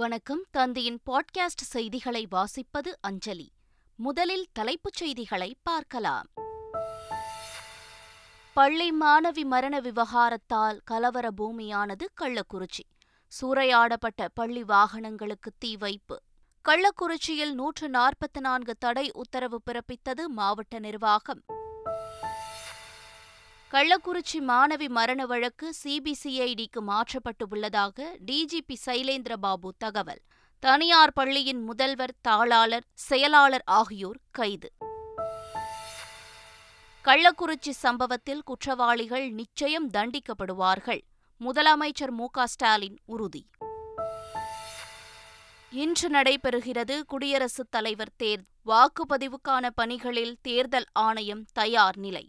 வணக்கம். தந்தியின் பாட்காஸ்ட் செய்திகளை வாசிப்பது அஞ்சலி. முதலில் தலைப்புச் செய்திகளை பார்க்கலாம். பள்ளி மாணவி மரண விவகாரத்தால் கலவர பூமியானது கள்ளக்குறிச்சி. சூறையாடப்பட்ட பள்ளி வாகனங்களுக்கு தீ வைப்பு. கள்ளக்குறிச்சியில் 144 தடை உத்தரவு பிறப்பித்தது மாவட்ட நிர்வாகம். கள்ளக்குறிச்சி மாணவி மரண வழக்கு சிபிசிஐடிக்கு மாற்றப்பட்டு உள்ளதாக டிஜிபி சைலேந்திரபாபு தகவல். தனியார் பள்ளியின் முதல்வர், தாளாளர், செயலாளர் ஆகியோர் கைது. கள்ளக்குறிச்சி சம்பவத்தில் குற்றவாளிகள் நிச்சயம் தண்டிக்கப்படுவார்கள், முதலமைச்சர் மு க ஸ்டாலின் உறுதி. இன்று நடைபெறுகிறது குடியரசுத் தலைவர் தேர்தல். வாக்குப்பதிவுக்கான பணிகளில் தேர்தல் ஆணையம் தயார் நிலை.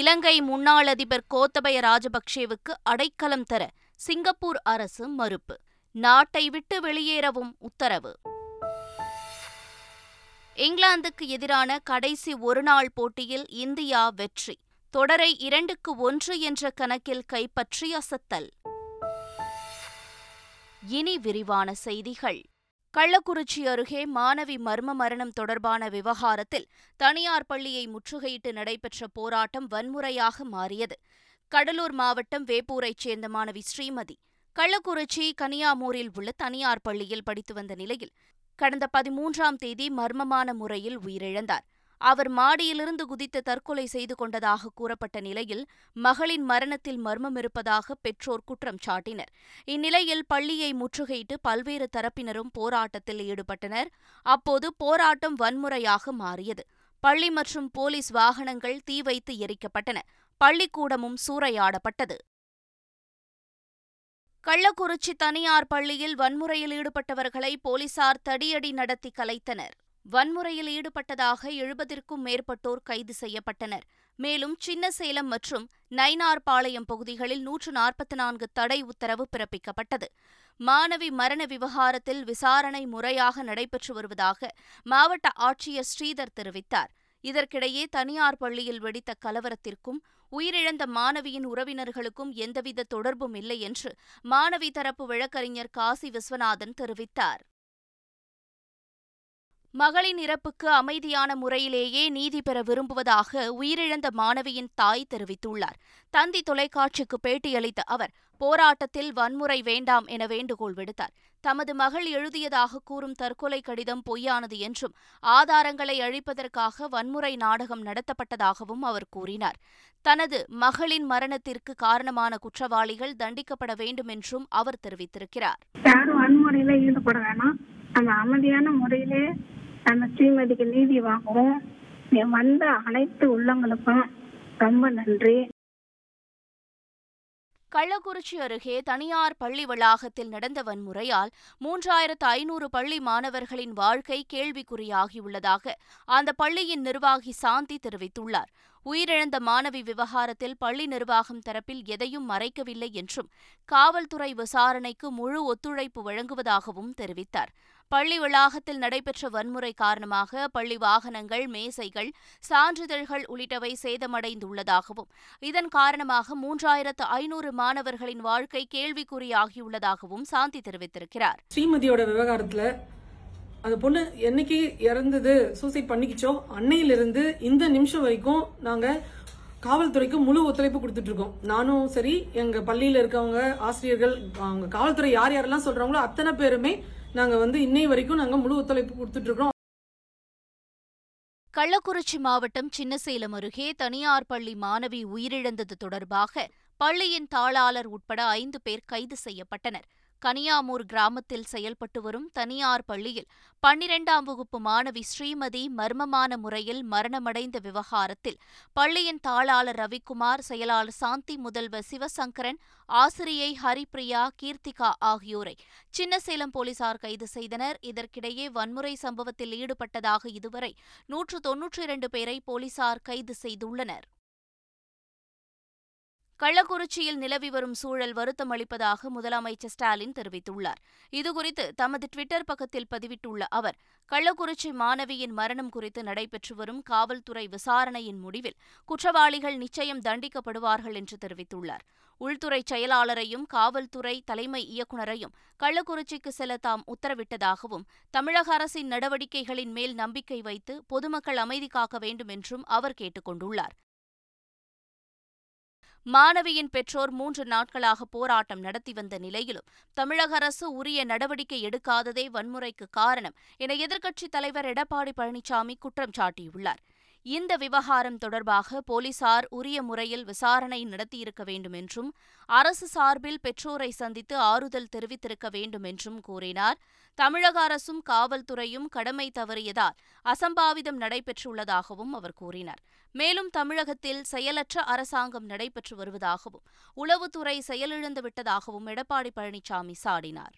இலங்கை முன்னாள் அதிபர் கோத்தபய ராஜபக்ஷவுக்கு அடைக்கலம் தர சிங்கப்பூர் அரசு மறுப்பு. நாட்டை விட்டு வெளியேறவும் உத்தரவு. இங்கிலாந்துக்கு எதிரான கடைசி ஒருநாள் போட்டியில் இந்தியா வெற்றி. தொடரை 2-1 என்ற கணக்கில் கைப்பற்றி அசத்தல். இனி விரிவான செய்திகள். கள்ளக்குறிச்சி அருகே மாணவி மர்ம மரணம் தொடர்பான விவகாரத்தில் தனியார் பள்ளியை முற்றுகையிட்டு நடைபெற்ற போராட்டம் வன்முறையாக மாறியது. கடலூர் மாவட்டம் வேப்பூரைச் சேர்ந்த மாணவி ஸ்ரீமதி கள்ளக்குறிச்சி கனியாமூரில் உள்ள தனியார் பள்ளியில் படித்து வந்த நிலையில் கடந்த 13ஆம் தேதி மர்மமான முறையில் உயிரிழந்தார். அவர் மாடியிலிருந்து குதித்து தற்கொலை செய்து கொண்டதாக கூறப்பட்ட நிலையில் மகளின் மரணத்தில் மர்மம் இருப்பதாக பெற்றோர் குற்றம் சாட்டினர். இந்நிலையில் பள்ளியை முற்றுகையிட்டு பல்வேறு தரப்பினரும் போராட்டத்தில் ஈடுபட்டனர். அப்போது போராட்டம் வன்முறையாக மாறியது. பள்ளி மற்றும் போலீஸ் வாகனங்கள் தீ வைத்து எரிக்கப்பட்டன. பள்ளிக்கூடமும் சூறையாடப்பட்டது. கள்ளக்குறிச்சி தனியார் பள்ளியில் வன்முறையில் ஈடுபட்டவர்களை போலீசார் தடியடி நடத்தி கலைத்தனர். வன்முறையில் ஈடுபட்டதாக 70க்கும் மேற்பட்டோர் கைது செய்யப்பட்டனர். மேலும் சின்னசேலம் மற்றும் நயினார்பாளையம் பகுதிகளில் 144 தடை உத்தரவு பிறப்பிக்கப்பட்டது. மாணவி மரண விவகாரத்தில் விசாரணை முறையாக நடைபெற்று வருவதாக மாவட்ட ஆட்சியர் ஸ்ரீதர் தெரிவித்தார். இதற்கிடையே தனியார் பள்ளியில் வெடித்த கலவரத்திற்கும் உயிரிழந்த மாணவியின் உறவினர்களுக்கும் எந்தவித தொடர்பும் இல்லை என்று மாணவி தரப்பு வழக்கறிஞர் காசி விஸ்வநாதன் தெரிவித்தார். மகளின் இறப்புக்கு அமைதியான முறையிலேயே நீதி பெற விரும்புவதாக உயிரிழந்த மாணவியின் தாய் தெரிவித்துள்ளார். தந்தி தொலைக்காட்சிக்கு பேட்டியளித்த அவர் போராட்டத்தில் வன்முறை வேண்டாம் என வேண்டுகோள் விடுத்தார். தமது மகள் எழுதியதாக கூறும் தற்கொலை கடிதம் பொய்யானது என்றும் ஆதாரங்களை அழிப்பதற்காக வன்முறை நாடகம் நடத்தப்பட்டதாகவும் அவர் கூறினார். தனது மகளின் மரணத்திற்கு காரணமான குற்றவாளிகள் தண்டிக்கப்பட வேண்டும் என்றும் அவர் தெரிவித்திருக்கிறார். அமைதியான முறையிலே நம்ம ஸ்ரீமதிக்கு நீதி வாங்குவோம். வந்த அனைத்து உள்ளங்களுக்கும் ரொம்ப நன்றி. கள்ளக்குறிச்சி அருகே தனியார் பள்ளி வளாகத்தில் நடந்த வன்முறையால் 3500 பள்ளி மாணவர்களின் வாழ்க்கை கேள்விக்குறியாகியுள்ளதாக அந்த பள்ளியின் நிர்வாகி சாந்தி தெரிவித்துள்ளார். உயிரிழந்த மாணவி விவகாரத்தில் பள்ளி நிர்வாகம் தரப்பில் எதையும் மறைக்கவில்லை என்றும் காவல்துறை விசாரணைக்கு முழு ஒத்துழைப்பு வழங்குவதாகவும் தெரிவித்தார். பள்ளி வளாகத்தில் நடைபெற்ற வன்முறை காரணமாக பள்ளி வாகனங்கள், மேசைகள், சான்றிதழ்கள் உள்ளிட்டவை சேதமடைந்துள்ளதாகவும் இதன் காரணமாக 3500 மாணவர்களின் வாழ்க்கை கேள்விக்குறியாகியுள்ளதாகவும் சாந்தி தெரிவித்திருக்கிறார். ஸ்ரீமதியோட விவகாரத்தில் அந்த பொண்ணு என்னைக்கு இறந்தது, சூசைட் பண்ணிக்கிச்சோ அன்னையிலிருந்து இந்த நிமிஷம் வரைக்கும் நாங்கள் காவல்துறைக்கு முழு ஒத்துழைப்பு கொடுத்துட்டு இருக்கோம். நானும் சரி, எங்கள் பள்ளியில் இருக்கவங்க, ஆசிரியர்கள், அவங்க காவல்துறை யார் யாரெல்லாம் சொல்கிறாங்களோ அத்தனை பேருமே நாங்கள் இன்னை வரைக்கும் நாங்கள் முழு ஒத்துழைப்பு கொடுத்துட்டு இருக்கோம். கள்ளக்குறிச்சி மாவட்டம் சின்னசேலம் அருகே தனியார் பள்ளி மாணவி உயிரிழந்தது தொடர்பாக பள்ளியின் தாளாளர் உட்பட 5 பேர் கைது செய்யப்பட்டனர். கனியாமூர் கிராமத்தில் செயல்பட்டு வரும் தனியார் பள்ளியில் 12ஆம் வகுப்பு மாணவி ஸ்ரீமதி மர்மமான முறையில் மரணமடைந்த விவகாரத்தில் பள்ளியின் தாளாளர் ரவிக்குமார், செயலாளர் சாந்தி, முதல்வர் சிவசங்கரன், ஆசிரியை ஹரிப்ரியா, கீர்த்திகா ஆகியோரை சின்னசேலம் போலீசார் கைது செய்தனர். இதற்கிடையே வன்முறை சம்பவத்தில் ஈடுபட்டதாக இதுவரை 192 பேரை போலீசார் கைது செய்துள்ளனர். கள்ளக்குறிச்சியில் நிலவி வரும் சூழல் வருத்தம் அளிப்பதாக முதலமைச்சர் ஸ்டாலின் தெரிவித்துள்ளார். இதுகுறித்து தமது டுவிட்டர் பக்கத்தில் பதிவிட்டுள்ள அவர், கள்ளக்குறிச்சி மாணவியின் மரணம் குறித்து நடைபெற்று வரும் காவல்துறை விசாரணையின் முடிவில் குற்றவாளிகள் நிச்சயம் தண்டிக்கப்படுவார்கள் என்று தெரிவித்துள்ளார். உள்துறை செயலாளரையும் காவல்துறை தலைமை இயக்குநரையும் கள்ளக்குறிச்சிக்கு செல்ல தாம் உத்தரவிட்டதாகவும், தமிழக அரசின் நடவடிக்கைகளின் மேல் நம்பிக்கை வைத்து பொதுமக்கள் அமைதி காக்க வேண்டும் என்றும் அவர் கேட்டுக் கொண்டுள்ளார். மாணவியின் பெற்றோர் 3 நாட்களாக போராட்டம் நடத்தி வந்த நிலையிலும் தமிழக அரசு உரிய நடவடிக்கை எடுக்காததே வன்முறைக்கு காரணம் என எதிர்க்கட்சித் தலைவர் எடப்பாடி பழனிசாமி குற்றம் சாட்டியுள்ளார். இந்த விவகாரம் தொடர்பாக போலீசார் உரிய முறையில் விசாரணை நடத்தியிருக்க வேண்டும் என்றும், அரசு சார்பில் பெற்றோரை சந்தித்து ஆறுதல் தெரிவித்திருக்க வேண்டும் என்றும் கூறினார். தமிழக அரசும் காவல்துறையும் கடமை தவறியதால் அசம்பாவிதம் நடைபெற்றுள்ளதாகவும் அவர் கூறினார். மேலும் தமிழகத்தில் செயலற்ற அரசாங்கம் நடைபெற்று வருவதாகவும், உளவுத்துறை செயலிழந்து விட்டதாகவும் எடப்பாடி பழனிசாமி சாடினார்.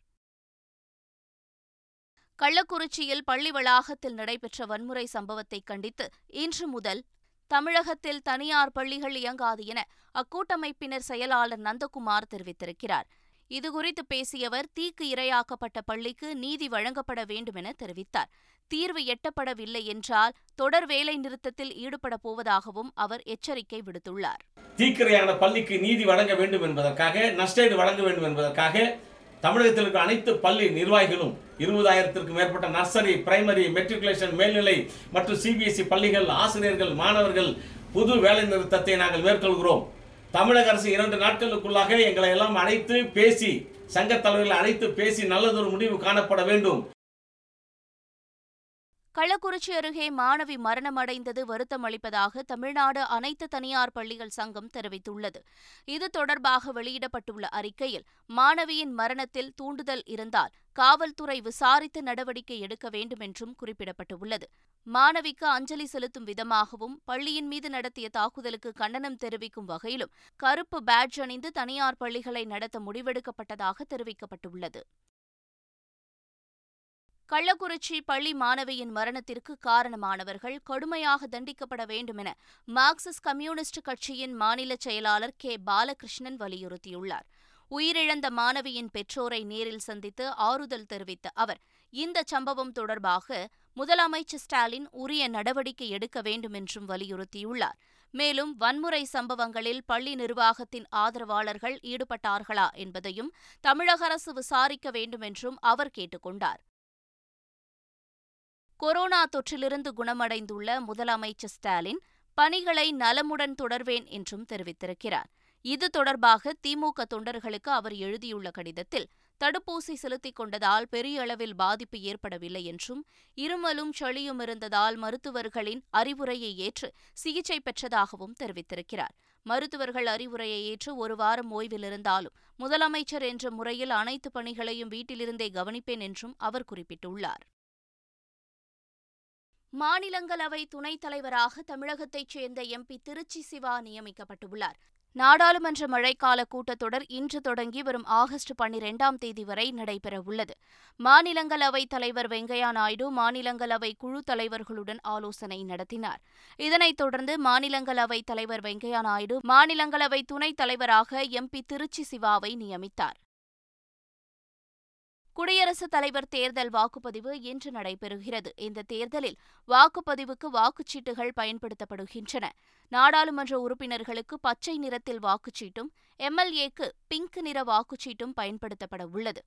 கள்ளக்குறிச்சியில் பள்ளி வளாகத்தில் நடைபெற்ற வன்முறை சம்பவத்தை கண்டித்து இன்று முதல் தமிழகத்தில் தனியார் பள்ளிகள் இயங்காது என அக்கூட்டமைப்பினர் செயலாளர் நந்தகுமார் தெரிவித்திருக்கிறார். இதுகுறித்து பேசிய அவர், தீக்கு இரையாக்கப்பட்ட பள்ளிக்கு நீதி வழங்கப்பட வேண்டும் என தெரிவித்தார். தீர்வு எட்டப்படவில்லை என்றால் தொடர் வேலை நிறுத்தத்தில் ஈடுபட போவதாகவும் அவர் எச்சரிக்கை விடுத்துள்ளார். தீக்கிரையான பள்ளிக்கு நீதி வழங்க வேண்டும் என்பதற்காக, நஷ்டஈடு வழங்க வேண்டும் என்பதற்காக தமிழகத்தில் இருக்க அனைத்து பள்ளி நிர்வாகிகளும் 20,000க்கும் மேற்பட்ட நர்சரி, பிரைமரி, மெட்ரிகுலேஷன், மேல்நிலை மற்றும் சிபிஎஸ்இ பள்ளிகள் ஆசிரியர்கள், மாணவர்கள் புது வேலை நிறுத்தத்தை நாங்கள் மேற்கொள்கிறோம். தமிழக அரசு 2 நாட்களுக்குள்ளாக எங்களை எல்லாம் அழைத்து பேசி, சங்கத் தலைவர்கள் அழைத்து பேசி நல்லதொரு முடிவு காணப்பட வேண்டும். கள்ளக்குறிச்சி அருகே மாணவி மரணமடைந்தது வருத்தம் அளிப்பதாக தமிழ்நாடு அனைத்து தனியார் பள்ளிகள் சங்கம் தெரிவித்துள்ளது. இது தொடர்பாக வெளியிடப்பட்டுள்ள அறிக்கையில், மாணவியின் மரணத்தில் தூண்டுதல் இருந்தால் காவல்துறை விசாரித்து நடவடிக்கை எடுக்க வேண்டும் என்றும் குறிப்பிடப்பட்டுள்ளது. மாணவிக்கு அஞ்சலி செலுத்தும் விதமாகவும், பள்ளியின் மீது நடத்திய தாக்குதலுக்கு கண்டனம் தெரிவிக்கும் வகையிலும் கருப்பு பேட்ஜ் அணிந்து தனியார் பள்ளிகளை நடத்த முடிவெடுக்கப்பட்டதாக தெரிவிக்கப்பட்டுள்ளது. கள்ளக்குறிச்சி பள்ளி மாணவியின் மரணத்திற்கு காரணமானவர்கள் கடுமையாக தண்டிக்கப்பட வேண்டும் என மார்க்சிஸ்ட் கம்யூனிஸ்ட் கட்சியின் மாநில செயலாளர் கே பாலகிருஷ்ணன் வலியுறுத்தியுள்ளார். உயிரிழந்த மாணவியின் பெற்றோரை நேரில் சந்தித்து ஆறுதல் தெரிவித்த அவர், இந்த சம்பவம் தொடர்பாக முதலமைச்சர் ஸ்டாலின் உரிய நடவடிக்கை எடுக்க வேண்டும் என்றும் வலியுறுத்தியுள்ளார். மேலும் வன்முறை சம்பவங்களில் பள்ளி நிர்வாகத்தின் ஆதரவாளர்கள் ஈடுபட்டார்களா என்பதையும் தமிழக அரசு விசாரிக்க வேண்டும் என்றும் அவர் கேட்டுக் கொண்டார். கொரோனா தொற்றிலிருந்து குணமடைந்துள்ள முதலமைச்சர் ஸ்டாலின் பணிகளை நலமுடன் தொடர்வேன் என்றும் தெரிவித்திருக்கிறார். இது தொடர்பாக திமுக தொண்டர்களுக்கு அவர் எழுதியுள்ள கடிதத்தில், தடுப்பூசி செலுத்திக் கொண்டதால் பெரிய அளவில் பாதிப்பு ஏற்படவில்லை என்றும், இருமலும் சளியும் இருந்ததால் மருத்துவர்களின் அறிவுரையை ஏற்று சிகிச்சை பெற்றதாகவும் தெரிவித்திருக்கிறார். மருத்துவர்கள் அறிவுரையை ஏற்று 1 வாரம் ஓய்வில் இருந்தாலும் முதலமைச்சர் என்ற முறையில் அனைத்து பணிகளையும் வீட்டிலிருந்தே கவனிப்பேன் என்றும் அவர் குறிப்பிட்டுள்ளார். மாநிலங்களவை துணைத் தலைவராக தமிழகத்தைச் சேர்ந்த எம்பி திருச்சி சிவா நியமிக்கப்பட்டுள்ளார். நாடாளுமன்ற மழைக்கால கூட்டத்தொடர் இன்று தொடங்கி வரும் ஆகஸ்ட் 12ஆம் தேதி வரை நடைபெறவுள்ளது. மாநிலங்களவைத் தலைவர் வெங்கையா நாயுடு மாநிலங்களவை குழு தலைவர்களுடன் ஆலோசனை நடத்தினார். இதனைத் தொடர்ந்து மாநிலங்களவைத் தலைவர் வெங்கையா நாயுடு மாநிலங்களவை துணைத் தலைவராக எம்பி திருச்சி சிவாவை நியமித்தார். குடியரசுத் தலைவர் தேர்தல் வாக்குப்பதிவு இன்று நடைபெறுகிறது. இந்த தேர்தலில் வாக்குப்பதிவுக்கு வாக்குச்சீட்டுகள் பயன்படுத்தப்படுகின்றன. நாடாளுமன்ற உறுப்பினர்களுக்கு பச்சை நிறத்தில் வாக்குச்சீட்டும், எம்எல்ஏக்கு பிங்க் நிற வாக்குச்சீட்டும் பயன்படுத்தப்பட உள்ளது.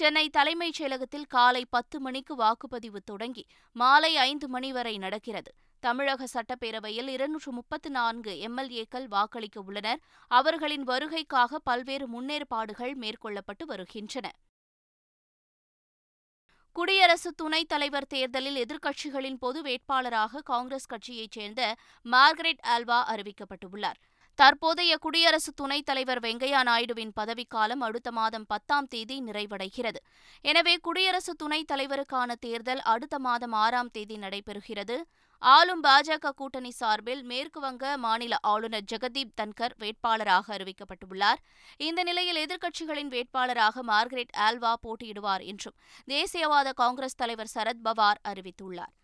சென்னை தலைமைச் செயலகத்தில் காலை 10 மணிக்கு வாக்குப்பதிவு தொடங்கி மாலை 5 மணி வரை நடக்கிறது. தமிழக சட்டப்பேரவையில் 234 எம்எல்ஏக்கள் வாக்களிக்க உள்ளனர். அவர்களின் வருகைக்காக பல்வேறு முன்னேற்பாடுகள் மேற்கொள்ளப்பட்டு வருகின்றன. குடியரசு துணைத் தலைவர் தேர்தலில் எதிர்க்கட்சிகளின் பொது வேட்பாளராக காங்கிரஸ் கட்சியைச் சேர்ந்த மார்கரெட் ஆல்வா அறிவிக்கப்பட்டுள்ளார். தற்போதைய குடியரசு துணைத் தலைவர் வெங்கையா நாயுடுவின் பதவிக்காலம் அடுத்த மாதம் 10ஆம் தேதி நிறைவடைகிறது. எனவே குடியரசு துணைத் தலைவருக்கான தேர்தல் அடுத்த மாதம் 6ஆம் தேதி நடைபெறுகிறது. ஆளும் பாஜக கூட்டணி சார்பில் மேற்குவங்க மாநில ஆளுநர் ஜகதீப் தன்கர் வேட்பாளராக அறிவிக்கப்பட்டுள்ளார். இந்த நிலையில் எதிர்க்கட்சிகளின் வேட்பாளராக மார்கரெட் ஆல்வா போட்டியிடுவார் என்றும் தேசியவாத காங்கிரஸ் தலைவர் சரத்பவார் அறிவித்துள்ளார்.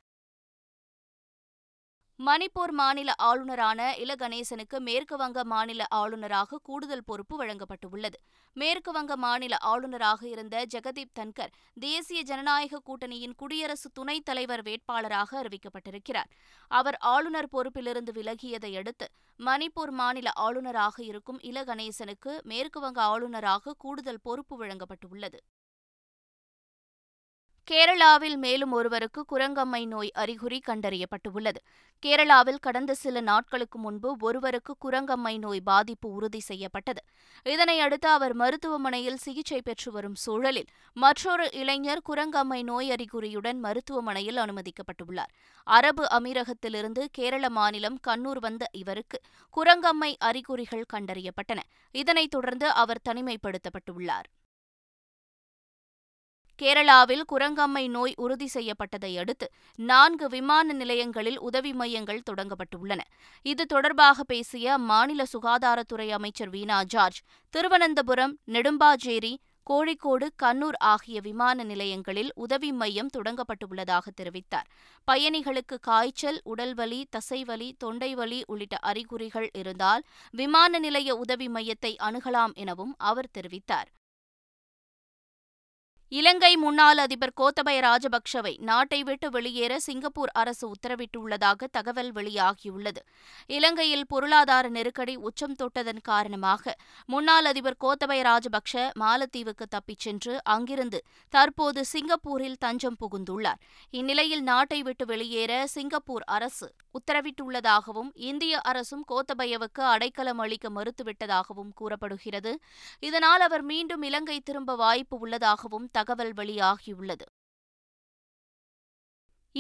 மணிப்பூர் மாநில ஆளுநரான இளகணேசனுக்கு மேற்குவங்க மாநில ஆளுநராக கூடுதல் பொறுப்பு வழங்கப்பட்டுள்ளது. மேற்குவங்க மாநில ஆளுநராக இருந்த ஜகதீப் தன்கர் தேசிய ஜனநாயக கூட்டணியின் குடியரசு துணைத் தலைவர் வேட்பாளராக அறிவிக்கப்பட்டிருக்கிறார். அவர் ஆளுநர் பொறுப்பிலிருந்து விலகியதை அடுத்து மணிப்பூர் மாநில ஆளுநராக இருக்கும் இளகணேசனுக்கு மேற்குவங்க ஆளுநராக கூடுதல் பொறுப்பு வழங்கப்பட்டுள்ளது. கேரளாவில் மேலும் ஒருவருக்கு குரங்கம்மை நோய் அறிகுறி கண்டறியப்பட்டுள்ளது. கேரளாவில் கடந்த சில நாட்களுக்கு முன்பு ஒருவருக்கு குரங்கம்மை நோய் பாதிப்பு உறுதி செய்யப்பட்டது. இதனையடுத்து அவர் மருத்துவமனையில் சிகிச்சை பெற்று வரும் சூழலில் மற்றொரு இளைஞர் குரங்கம்மை நோய் அறிகுறியுடன் மருத்துவமனையில் அனுமதிக்கப்பட்டுள்ளார். அரபு அமீரகத்திலிருந்து கேரள மாநிலம் கண்ணூர் வந்த இவருக்கு குரங்கம்மை அறிகுறிகள் கண்டறியப்பட்டன. இதனைத் தொடர்ந்து அவர் தனிமைப்படுத்தப்பட்டுள்ளார். கேரளாவில் குரங்கம்மை நோய் உறுதி செய்யப்பட்டதை அடுத்து 4 விமான நிலையங்களில் உதவி மையங்கள் தொடங்கப்பட்டுள்ளன. இது தொடர்பாக பேசிய மாநில சுகாதாரத்துறை அமைச்சர் வீணா ஜார்ஜ், திருவனந்தபுரம், நெடும்பாச்சேரி, கோழிக்கோடு, கண்ணூர் ஆகிய விமான நிலையங்களில் உதவி மையம் தொடங்கப்பட்டுள்ளதாக தெரிவித்தார். பயணிகளுக்கு காய்ச்சல், உடல்வலி, தசைவலி, தொண்டைவலி உள்ளிட்ட அறிகுறிகள் இருந்தால் விமான நிலைய உதவி மையத்தை அணுகலாம் எனவும் அவர் தெரிவித்தார். இலங்கை முன்னாள் அதிபர் கோத்தபய ராஜபக்ஷவை நாட்டை விட்டு வெளியேற சிங்கப்பூர் அரசு உத்தரவிட்டுள்ளதாக தகவல் வெளியாகியுள்ளது. இலங்கையில் பொருளாதார நெருக்கடி உச்சம் தொட்டதன் காரணமாக முன்னாள் அதிபர் கோத்தபய ராஜபக்ஷ மாலத்தீவுக்கு தப்பிச் சென்று அங்கிருந்து தற்போது சிங்கப்பூரில் தஞ்சம் புகுந்துள்ளார். இந்நிலையில் நாட்டை விட்டு வெளியேற சிங்கப்பூர் அரசு உத்தரவிட்டுள்ளதாகவும் இந்திய அரசும் கோத்தபயவுக்கு அடைக்கலம் அளிக்க மறுத்துவிட்டதாகவும் கூறப்படுகிறது. இதனால் அவர் மீண்டும் இலங்கை திரும்ப வாய்ப்பு உள்ளதாகவும் தகவல் வெளியாகியுள்ளது.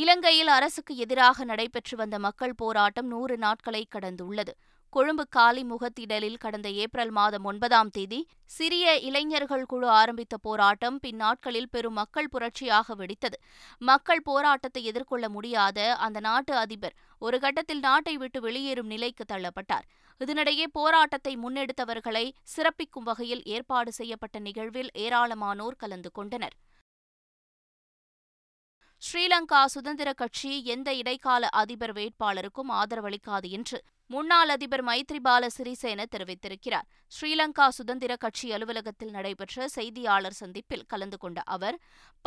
இலங்கையில் அரசுக்கு எதிராக நடைபெற்று வந்த மக்கள் போராட்டம் 100 நாட்களை கடந்துள்ளது. கொழும்பு காலி முகத்திடலில் கடந்த ஏப்ரல் மாதம் 9ஆம் தேதி சிறிய இளைஞர்கள் குழு ஆரம்பித்த போராட்டம் பின்னாட்களில் பெரும் மக்கள் புரட்சியாக வெடித்தது. மக்கள் போராட்டத்தை எதிர்கொள்ள முடியாத அந்த நாட்டு அதிபர் ஒரு கட்டத்தில் நாட்டை விட்டு வெளியேறும் நிலைக்கு தள்ளப்பட்டார். இதனிடையே போராட்டத்தை முன்னெடுத்தவர்களை சிறப்பிக்கும் வகையில் ஏற்பாடு செய்யப்பட்ட நிகழ்வில் ஏராளமானோர் கலந்து கொண்டனர். ஸ்ரீலங்கா சுதந்திர கட்சி எந்த இடைக்கால அதிபர் வேட்பாளருக்கும் ஆதரவளிக்காது என்று முன்னாள் அதிபர் மைத்திரிபால சிறிசேன தெரிவித்திருக்கிறார். ஸ்ரீலங்கா சுதந்திர கட்சி அலுவலகத்தில் நடைபெற்ற செய்தியாளர் சந்திப்பில் கலந்து கொண்ட அவர்,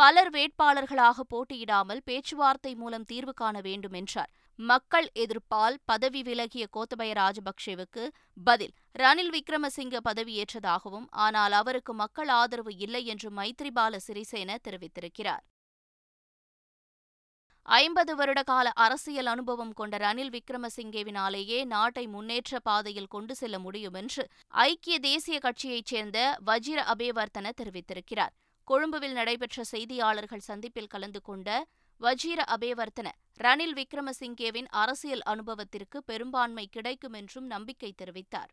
பலர் வேட்பாளர்களாக போட்டியிடாமல் பேச்சுவார்த்தை மூலம் தீர்வு காண வேண்டும் என்றார். மக்கள் எதிர்ப்பால் பதவி விலகிய கோத்தபய ராஜபக்ஷவுக்கு பதில் ரணில் விக்ரமசிங்க பதவியேற்றதாகவும், ஆனால் அவருக்கு மக்கள் ஆதரவு இல்லை என்று மைத்திரிபால சிறிசேன தெரிவித்திருக்கிறார். 50 வருட கால அரசியல் அனுபவம் கொண்ட ரணில் விக்ரமசிங்கேவினாலேயே நாட்டை முன்னேற்ற பாதையில் கொண்டு செல்ல முடியும் என்று ஐக்கிய தேசிய கட்சியைச் சேர்ந்த வஜீர அபேவர்த்தன தெரிவித்திருக்கிறார். கொழும்புவில் நடைபெற்ற செய்தியாளர்கள் சந்திப்பில் கலந்து கொண்ட வஜீர அபேவர்த்தன, ரணில் விக்ரமசிங்கேவின் அரசியல் அனுபவத்திற்கு பெரும்பான்மை கிடைக்கும் என்றும் நம்பிக்கை தெரிவித்தார்.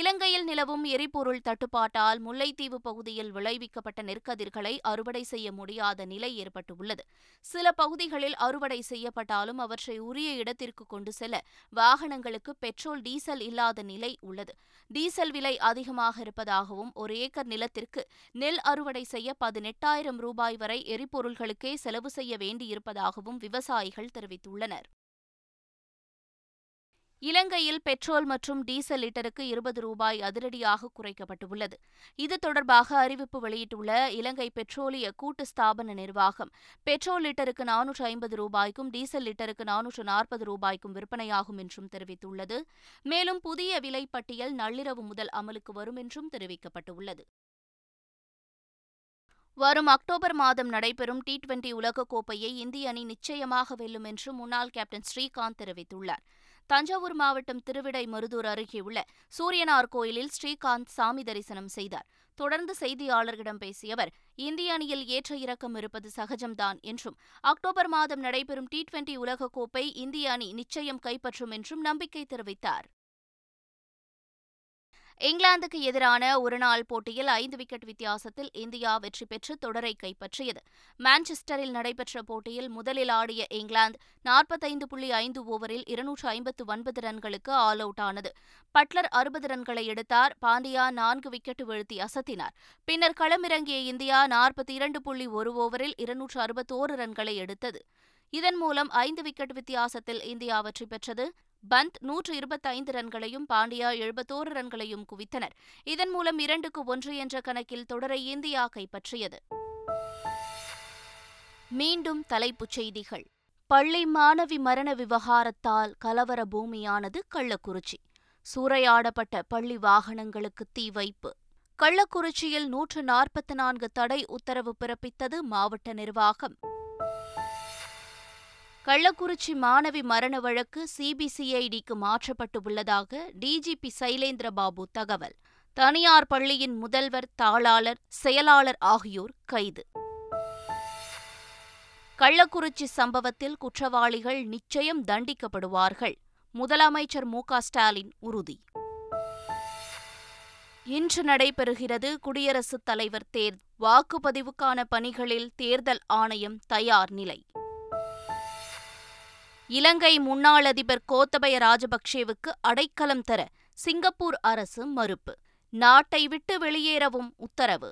இலங்கையில் நிலவும் எரிபொருள் தட்டுப்பாட்டால் முல்லைத்தீவு பகுதியில் விளைவிக்கப்பட்ட நெற்கதிர்களை அறுவடை செய்ய முடியாத நிலை ஏற்பட்டுள்ளது. சில பகுதிகளில் அறுவடை செய்யப்பட்டாலும் அவற்றை உரிய இடத்திற்கு கொண்டு செல்ல வாகனங்களுக்கு பெட்ரோல், டீசல் இல்லாத நிலை உள்ளது. டீசல் விலை அதிகமாக இருப்பதாகவும், ஒரு ஏக்கர் நிலத்திற்கு நெல் அறுவடை செய்ய 18,000 ரூபாய் வரை எரிபொருள்களுக்கே செலவு செய்ய வேண்டியிருப்பதாகவும் விவசாயிகள் தெரிவித்துள்ளனர். இலங்கையில் பெட்ரோல் மற்றும் டீசல் லிட்டருக்கு 20 ரூபாய் அதிரடியாக குறைக்கப்பட்டுள்ளது. இது தொடர்பாக அறிவிப்பு வெளியிட்டுள்ள இலங்கை பெட்ரோலிய கூட்டு ஸ்தாபன நிர்வாகம், பெட்ரோல் லிட்டருக்கு 450 ரூபாய்க்கும் டீசல் லிட்டருக்கு 440 ரூபாய்க்கும் விற்பனையாகும் என்றும் தெரிவித்துள்ளது. மேலும் புதிய விலைப்பட்டியல் நள்ளிரவு முதல் அமலுக்கு வரும் என்றும் தெரிவிக்கப்பட்டுள்ளது. வரும் அக்டோபர் மாதம் நடைபெறும் T20 உலகக்கோப்பையை இந்திய அணி நிச்சயமாக வெல்லும் என்று முன்னாள் கேப்டன் ஸ்ரீகாந்த் தெரிவித்துள்ளார். தஞ்சாவூர் மாவட்டம் திருவிடைமருதூர் அருகேயுள்ள சூரியனார் கோயிலில் ஸ்ரீகாந்த் சாமி தரிசனம் செய்தார். தொடர்ந்து செய்தியாளர்களிடம் பேசிய அவர், இந்திய அணியில் ஏற்ற இறக்கம் இருப்பது சகஜம்தான் என்றும், அக்டோபர் மாதம் நடைபெறும் T20 உலகக்கோப்பை இந்திய அணி நிச்சயம் கைப்பற்றும் என்றும் நம்பிக்கை தெரிவித்தார். இங்கிலாந்துக்கு எதிரான ஒருநாள் போட்டியில் 5 விக்கெட் வித்தியாசத்தில் இந்தியா வெற்றி பெற்று தொடரை கைப்பற்றியது. மான்செஸ்டரில் நடைபெற்ற போட்டியில் முதலில் ஆடிய இங்கிலாந்து 45.5 ஓவரில் 259 ரன்களுக்கு ஆல் அவுட் ஆனது. பட்லர் 60 ரன்களை எடுத்தார். பாண்டியா 4 விக்கெட் வீழ்த்தி அசத்தினார். பின்னர் களமிறங்கிய இந்தியா 42.1 ஓவரில் 261 ரன்களை எடுத்தது. இதன் மூலம் 5 விக்கெட் வித்தியாசத்தில் இந்தியா வெற்றி பெற்றது. பந்த் 125 ரன்களையும் பாண்டியா 71 ரன்களையும் குவித்தனர். இதன் மூலம் 2-1 என்ற கணக்கில் தொடரை இந்தியா கைப்பற்றியது. மீண்டும் தலைப்புச் செய்திகள். பள்ளி மாணவி மரண விவகாரத்தால் கலவர பூமியானது கள்ளக்குறிச்சி. சூறையாடப்பட்ட பள்ளி வாகனங்களுக்கு தீ வைப்பு. கள்ளக்குறிச்சியில் 144 தடை உத்தரவு பிறப்பித்தது மாவட்ட நிர்வாகம். கள்ளக்குறிச்சி மாணவி மரண வழக்கு சிபிசிஐடிக்கு மாற்றப்பட்டு உள்ளதாக டிஜிபி சைலேந்திரபாபு தகவல். தனியார் பள்ளியின் முதல்வர், தாளாளர், செயலாளர் ஆகியோர் கைது. கள்ளக்குறிச்சி சம்பவத்தில் குற்றவாளிகள் நிச்சயம் தண்டிக்கப்படுவார்கள். முதலமைச்சர் மு க ஸ்டாலின் உறுதி. இன்று நடைபெறுகிறது குடியரசுத் தலைவர் தேர்தல். வாக்குப்பதிவுக்கான பணிகளில் தேர்தல் ஆணையம் தயார் நிலை. இலங்கை முன்னாள் அதிபர் கோத்தபய ராஜபக்ஷவுக்கு அடைக்கலம் தர சிங்கப்பூர் அரசு மறுப்பு. நாட்டை விட்டு வெளியேறவும் உத்தரவு.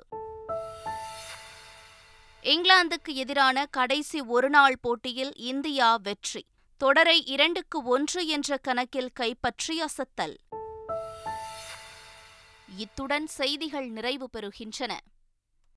இங்கிலாந்துக்கு எதிரான கடைசி ஒருநாள் போட்டியில் இந்தியா வெற்றி. தொடரை 2-1 என்ற கணக்கில் கைப்பற்றி அசத்தல். இத்துடன் செய்திகள் நிறைவு பெறுகின்றன.